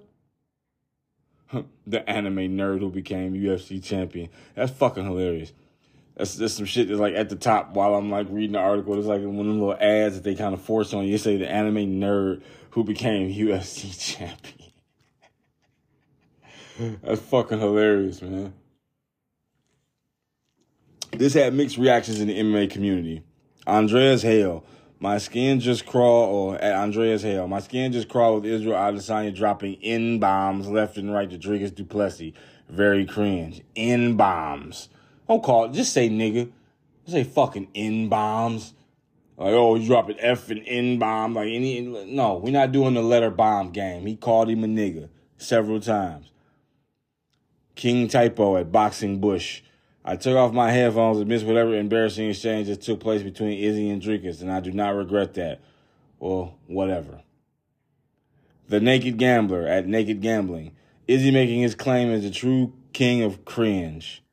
The anime nerd who became U F C champion. That's fucking hilarious. That's just some shit that's like at the top while I'm like reading the article. It's like one of them little ads that they kind of force on you. It say the anime nerd who became U F C champion. That's fucking hilarious, man. This had mixed reactions in the M M A community. Andreas Hale. My skin just crawled, or at Andreas Hale, my skin just crawled with Israel Adesanya dropping N-bombs left and right to Dricus Du Plessis. Very cringe. N-bombs. Don't call it. Just say nigga. Just say fucking N-bombs. Like, oh, you dropping F and N-bomb. Like, any, no, we're not doing the letter bomb game. He called him a nigga several times. King Typo at Boxing Bush. I took off my headphones and missed whatever embarrassing exchange that took place between Izzy and Dricus, and I do not regret that. Or whatever. The Naked Gambler at Naked Gambling. Izzy making his claim as the true king of cringe.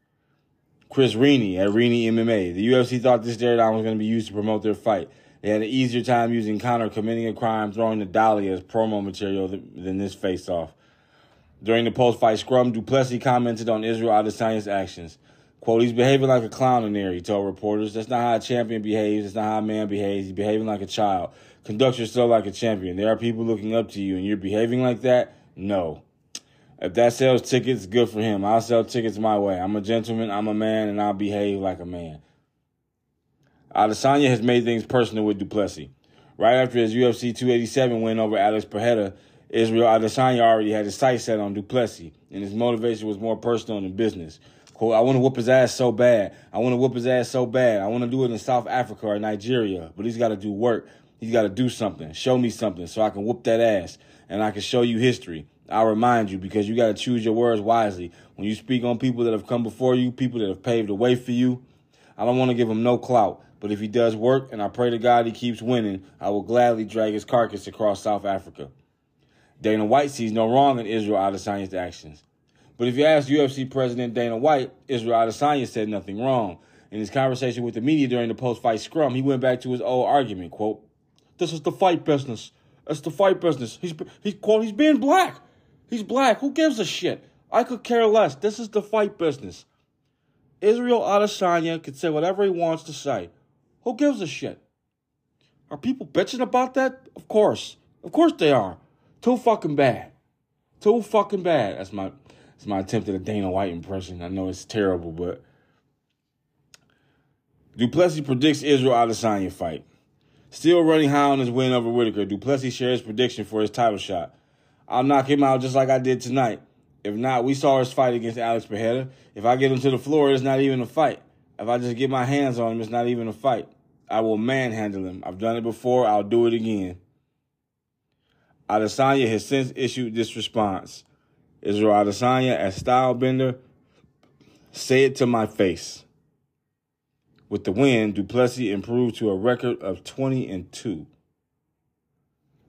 Chris Reaney at Reaney M M A. The U F C thought this stare down was going to be used to promote their fight. They had an easier time using Conor committing a crime, throwing the dolly as promo material than this face-off. During the post-fight scrum, Du Plessis commented on Israel Adesanya's actions. Quote, "He's behaving like a clown in there," he told reporters. "That's not how a champion behaves. That's not how a man behaves. He's behaving like a child. Conduct yourself like a champion. There are people looking up to you, and you're behaving like that? No. If that sells tickets, good for him. I'll sell tickets my way. I'm a gentleman, I'm a man, and I'll behave like a man." Adesanya has made things personal with Du Plessis. Right after his U F C two eighty-seven win over Alex Pereira, Israel Adesanya already had his sights set on Du Plessis, and his motivation was more personal than business. Quote, "I want to whoop his ass so bad. I want to whoop his ass so bad. I want to do it in South Africa or Nigeria, but he's got to do work. He's got to do something. Show me something so I can whoop that ass, and I can show you history. I'll remind you, because you got to choose your words wisely. When you speak on people that have come before you, people that have paved the way for you, I don't want to give him no clout, but if he does work, and I pray to God he keeps winning, I will gladly drag his carcass across South Africa." Dana White sees no wrong in Israel Adesanya's actions. But if you ask U F C President Dana White, Israel Adesanya said nothing wrong. In his conversation with the media during the post-fight scrum, he went back to his old argument, quote, "This is the fight business. It's the fight business. He's, he, quote, he's being black. He's black. Who gives a shit? I could care less. This is the fight business. Israel Adesanya can say whatever he wants to say. Who gives a shit? Are people bitching about that? Of course. Of course they are. Too fucking bad. Too fucking bad. That's my that's my attempt at a Dana White impression. I know it's terrible, but... Du Plessis predicts Israel Adesanya fight. Still running high on his win over Whittaker. Du Plessis shares prediction for his title shot. I'll knock him out just like I did tonight. If not, we saw his fight against Alex Pereira. If I get him to the floor, it's not even a fight. If I just get my hands on him, it's not even a fight. I will manhandle him. I've done it before. I'll do it again. Adesanya has since issued this response. Israel Adesanya, as Stylebender, say it to my face. With the win, Du Plessis improved to a record of twenty and two.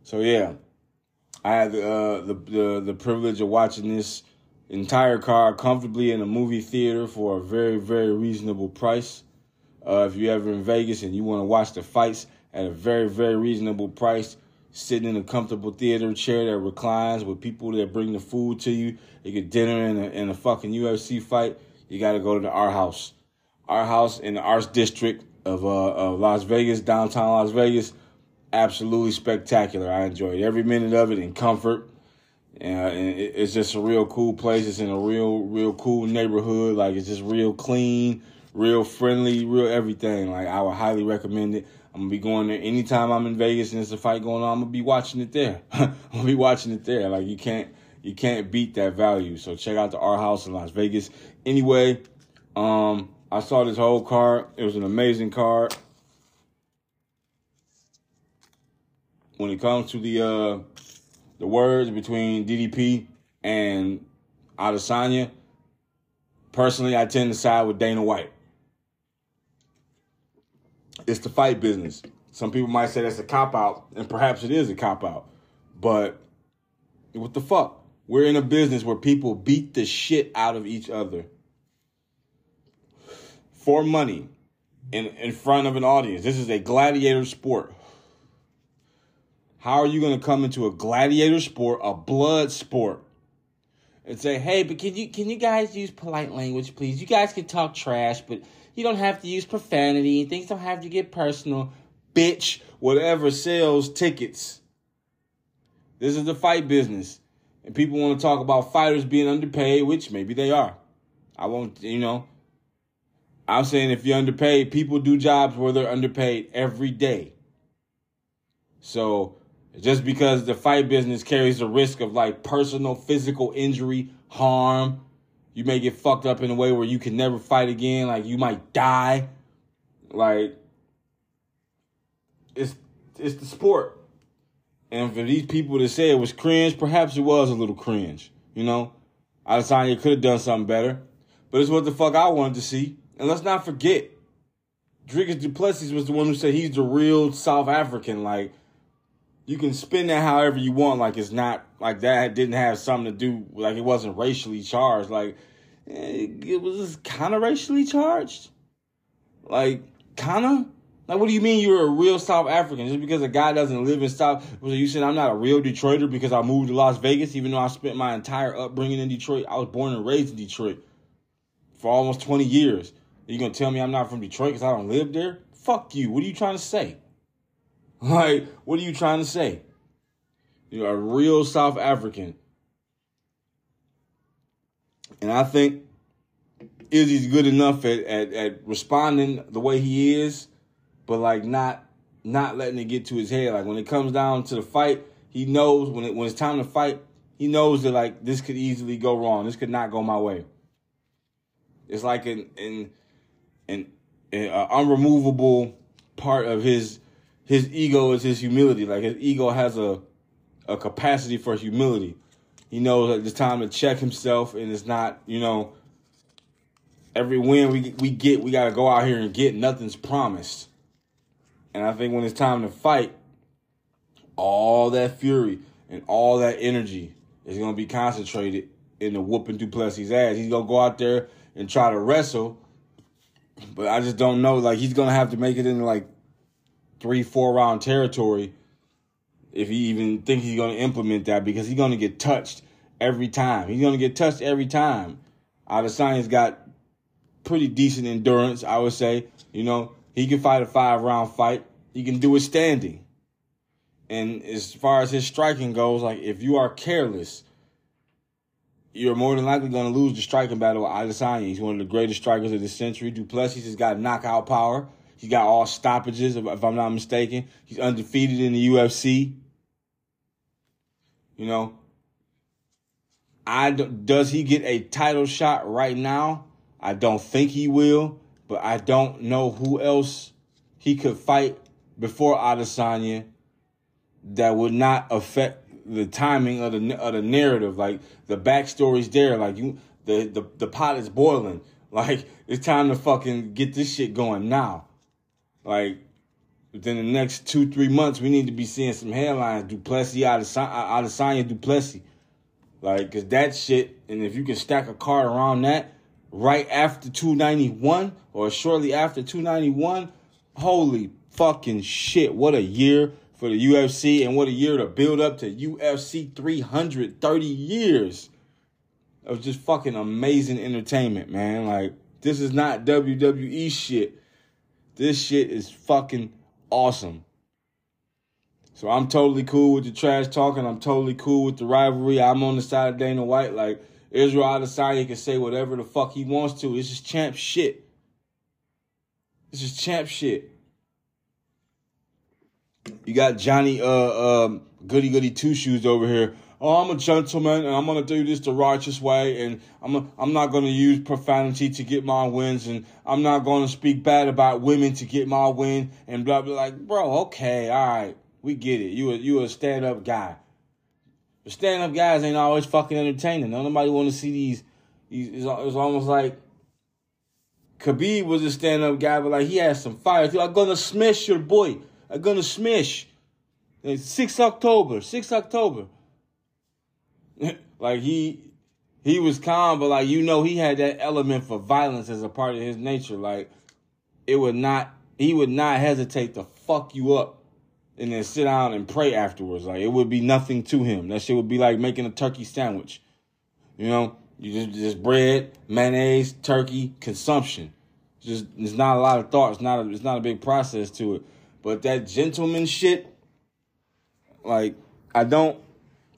So, yeah. I had uh, the, the the privilege of watching this entire card comfortably in a movie theater for a very, very reasonable price. Uh, if you're ever in Vegas and you want to watch the fights at a very, very reasonable price, sitting in a comfortable theater chair that reclines with people that bring the food to you, you get dinner and a, and a fucking U F C fight, you got to go to the Art House. Art House in the Arts District of, uh, of Las Vegas, downtown Las Vegas. Absolutely spectacular. I enjoyed every minute of it in comfort. Uh, and it, it's just a real cool place. It's in a real, real cool neighborhood. Like, it's just real clean, real friendly, real everything. Like, I would highly recommend it. I'm going to be going there anytime I'm in Vegas and there's a fight going on. I'm going to be watching it there. I'm going to be watching it there. Like, you can't you can't beat that value. So check out the Art House in Las Vegas. Anyway, um, I saw this whole card. It was an amazing card. When it comes to the uh, the words between D D P and Adesanya, personally, I tend to side with Dana White. It's the fight business. Some people might say that's a cop-out, and perhaps it is a cop-out. But what the fuck? We're in a business where people beat the shit out of each other for money in, in front of an audience. This is a gladiator sport. How are you going to come into a gladiator sport, a blood sport, and say, hey, but can you can you guys use polite language, please? You guys can talk trash, but you don't have to use profanity. Things don't have to get personal. Bitch, whatever sells tickets. This is the fight business. And people want to talk about fighters being underpaid, which maybe they are. I won't, you know. I'm saying if you're underpaid, people do jobs where they're underpaid every day. So... just because the fight business carries the risk of, like, personal, physical injury, harm, you may get fucked up in a way where you can never fight again. Like, you might die. Like, it's it's the sport. And for these people to say it was cringe, perhaps it was a little cringe. You know? Adesanya could have done something better. But it's what the fuck I wanted to see. And let's not forget, Dricus Du Plessis was the one who said he's the real South African, like... you can spin that however you want, like it's not, like that didn't have something to do, like it wasn't racially charged, like, it was kind of racially charged? Like, kind of? Like, what do you mean you're a real South African? Just because a guy doesn't live in South, so you said I'm not a real Detroiter because I moved to Las Vegas, even though I spent my entire upbringing in Detroit. I was born and raised in Detroit for almost twenty years. Are you going to tell me I'm not from Detroit because I don't live there? Fuck you. What are you trying to say? Like, what are you trying to say? You're a real South African. And I think Izzy's good enough at, at, at responding the way he is, but, like, not not letting it get to his head. Like, when it comes down to the fight, he knows when it, when it's time to fight, he knows that, like, this could easily go wrong. This could not go my way. It's like an, an, an, an uh, unremovable part of his... his ego is his humility. Like, his ego has a a capacity for humility. He knows that it's time to check himself, and it's not, you know, every win we we get, we got to go out here and get. Nothing's promised. And I think when it's time to fight, all that fury and all that energy is going to be concentrated in the whooping Du Plessis' ass. He's going to go out there and try to wrestle, but I just don't know. Like, he's going to have to make it into, like, three, four round territory if he even think he's going to implement that, because he's going to get touched every time. He's going to get touched every time. Adesanya's got pretty decent endurance, I would say. You know, he can fight a five-round fight. He can do it standing. And as far as his striking goes, like, if you are careless, you're more than likely going to lose the striking battle with Adesanya. He's one of the greatest strikers of the century. Du Plessis has got knockout power. He's got all stoppages, if I'm not mistaken. He's undefeated in the U F C. You know, I, does he get a title shot right now? I don't think he will, but I don't know who else he could fight before Adesanya that would not affect the timing of the of the narrative. Like, the backstory's there. Like, you, the, the, the pot is boiling. Like, it's time to fucking get this shit going now. Like, within the next two, three months, we need to be seeing some headlines. Du Plessis, Adesanya, Adesanya Du Plessis. Like, because that shit, and if you can stack a card around that, right after two ninety-one or shortly after two ninety-one, holy fucking shit, what a year for the U F C, and what a year to build up to U F C three hundred, thirty years of just fucking amazing entertainment, man. Like, this is not W W E shit. This shit is fucking awesome. So I'm totally cool with the trash talking. I'm totally cool with the rivalry. I'm on the side of Dana White. Like, Israel Adesanya can say whatever the fuck he wants to. It's just champ shit. It's just champ shit. You got Johnny uh, uh, Goody Goody Two Shoes over here. Oh, I'm a gentleman, and I'm going to do this the righteous way, and I'm a, I'm not going to use profanity to get my wins, and I'm not going to speak bad about women to get my win, and blah, blah. Like, bro, okay, all right. We get it. You a, you a stand-up guy. Stand-up guys ain't always fucking entertaining. Don't nobody want to see these. these it's, it's almost like Khabib was a stand-up guy, but like he had some fire. I'm gonna smash your boy. I'm gonna smash. sixth October Like he, he was calm, but like you know he had that element for violence as a part of his nature. Like it would not. He would not hesitate to fuck you up. And then sit down and pray afterwards. Like, it would be nothing to him. That shit would be like making a turkey sandwich. You know, you just, just bread, mayonnaise, turkey, consumption. It's just, it's not a lot of thought. It's not a, it's not a big process to it. But that gentleman shit, like, I don't,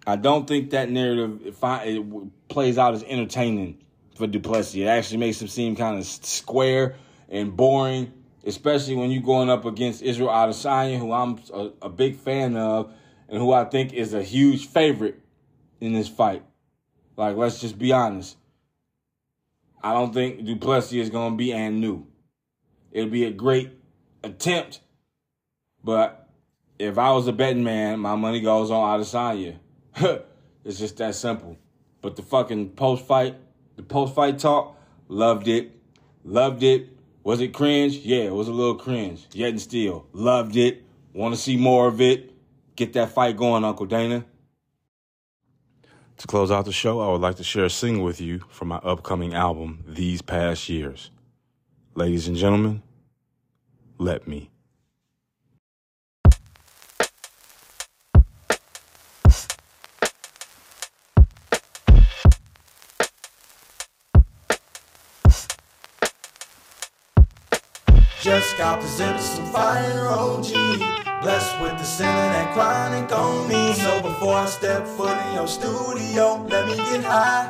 I don't think that narrative if I, it plays out as entertaining for Du Plessis. It actually makes him seem kind of square and boring. Especially when you're going up against Israel Adesanya, who I'm a, a big fan of and who I think is a huge favorite in this fight. Like, let's just be honest. I don't think Du Plessis is going to be Anu. It'll be a great attempt, but if I was a betting man, my money goes on Adesanya. It's just that simple. But the fucking post-fight, the post-fight talk, loved it. Loved it. Was it cringe? Yeah, it was a little cringe. Yet and still, loved it. Want to see more of it. Get that fight going, Uncle Dana. To close out the show, I would like to share a single with you from my upcoming album, These Past Years. Ladies and gentlemen, Let Me. Just got possessed with some fire O G, blessed with the sin and chronic on me. So before I step foot in your studio, let me get high.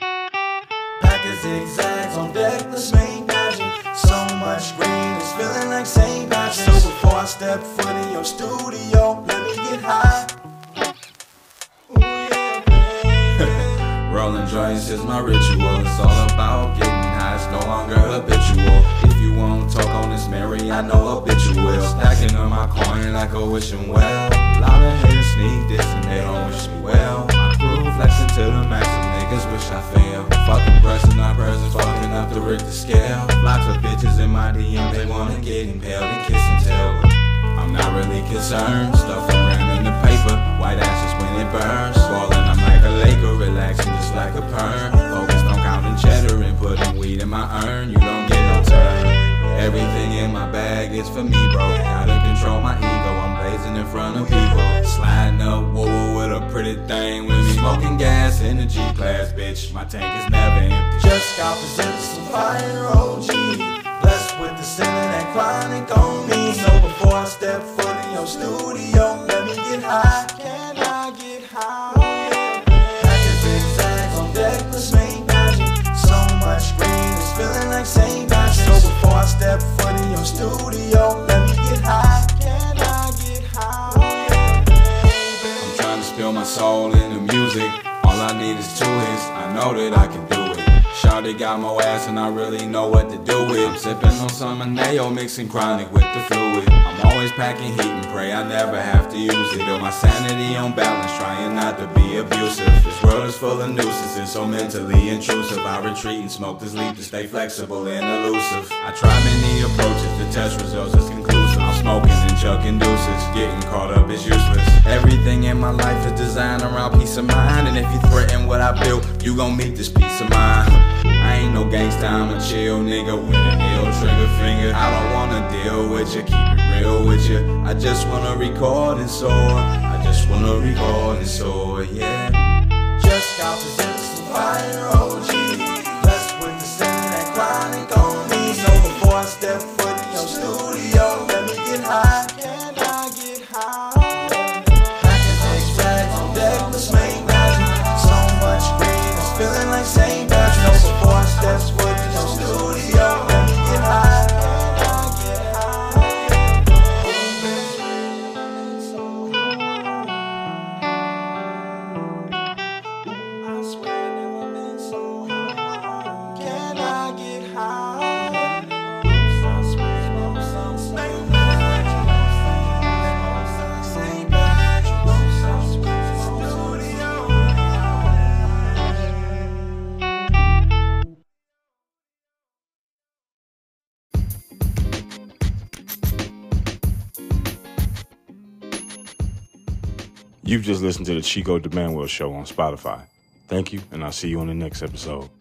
Pack of zigzags on deck, let's make magic. So much green, it's feeling like Saint Patrick's. So before I step foot in your studio, let me get high. Ooh, yeah. Rolling joints is my ritual, it's all about getting high, it's no longer habitual. Won't talk on this Mary, I know a bitch you will. Stacking on my coin like a wishing well. A lot of haters sneak this and they don't wish me well. My crew flexing to the maximum, niggas wish I fail. Fucking pressing my presence, fucking up the Richter scale. Lots of bitches in my D M, they wanna get impaled and kiss and tell. I'm not really concerned, stuff around in the paper. White ashes when it burns, falling I'm like a Laker, relaxing just like a perm. Focused on counting cheddar and putting weed in my urn. You don't get no turn. Everything in my bag is for me, bro. Gotta control my ego, I'm blazing in front of people. Sliding up, woo-woo with a pretty thing with me. Smoking gas, energy class, bitch. My tank is never empty. Just got presented some fire O G. Blessed with the sinning and chronic on me. So before I step foot in your studio, let me get high. Can I get high? Packers and zags on deck, let's make magic. So much green, it's feeling like Saint Patrick's. So before I step foot in your studio, let me get high. Can I get high? I'm trying to spill my soul into music. All I need is two hits, I know that I can do it. Shawty got my ass and I really know what to do with. I'm sipping on some Maneo, mixing chronic with the fluid. I'm always packing heat and pray I never have to use it. On my sanity on balance, trying not to be abusive. This world is full of nuisances and so mentally intrusive. I retreat and smoke this leaf to stay flexible and elusive. I try many approaches, the test results is conclusive. I'm smoking and chucking deuces, getting caught up is useless. Everything in my life is designed around peace of mind. And if you threaten what I built, you gon' meet this peace of mind. I ain't no gangsta, I'm a chill nigga with an ill trigger finger. I don't wanna deal with you, keep it real with you. I just wanna record and soar. I just wanna record and soar, yeah. Just got presented some fire O G. Blessed with the sin and chronic on me. So before I step foot in your studio, let me get high. Can I get high? Packers and zags on deck, let's make magic. So much green, it's feeling like Saint Patrick's. That's what your studio, let me get high, get high. I swear never been so high. Can I get high. You've just listened to The Chico DeManuel Show on Spotify. Thank you, and I'll see you on the next episode.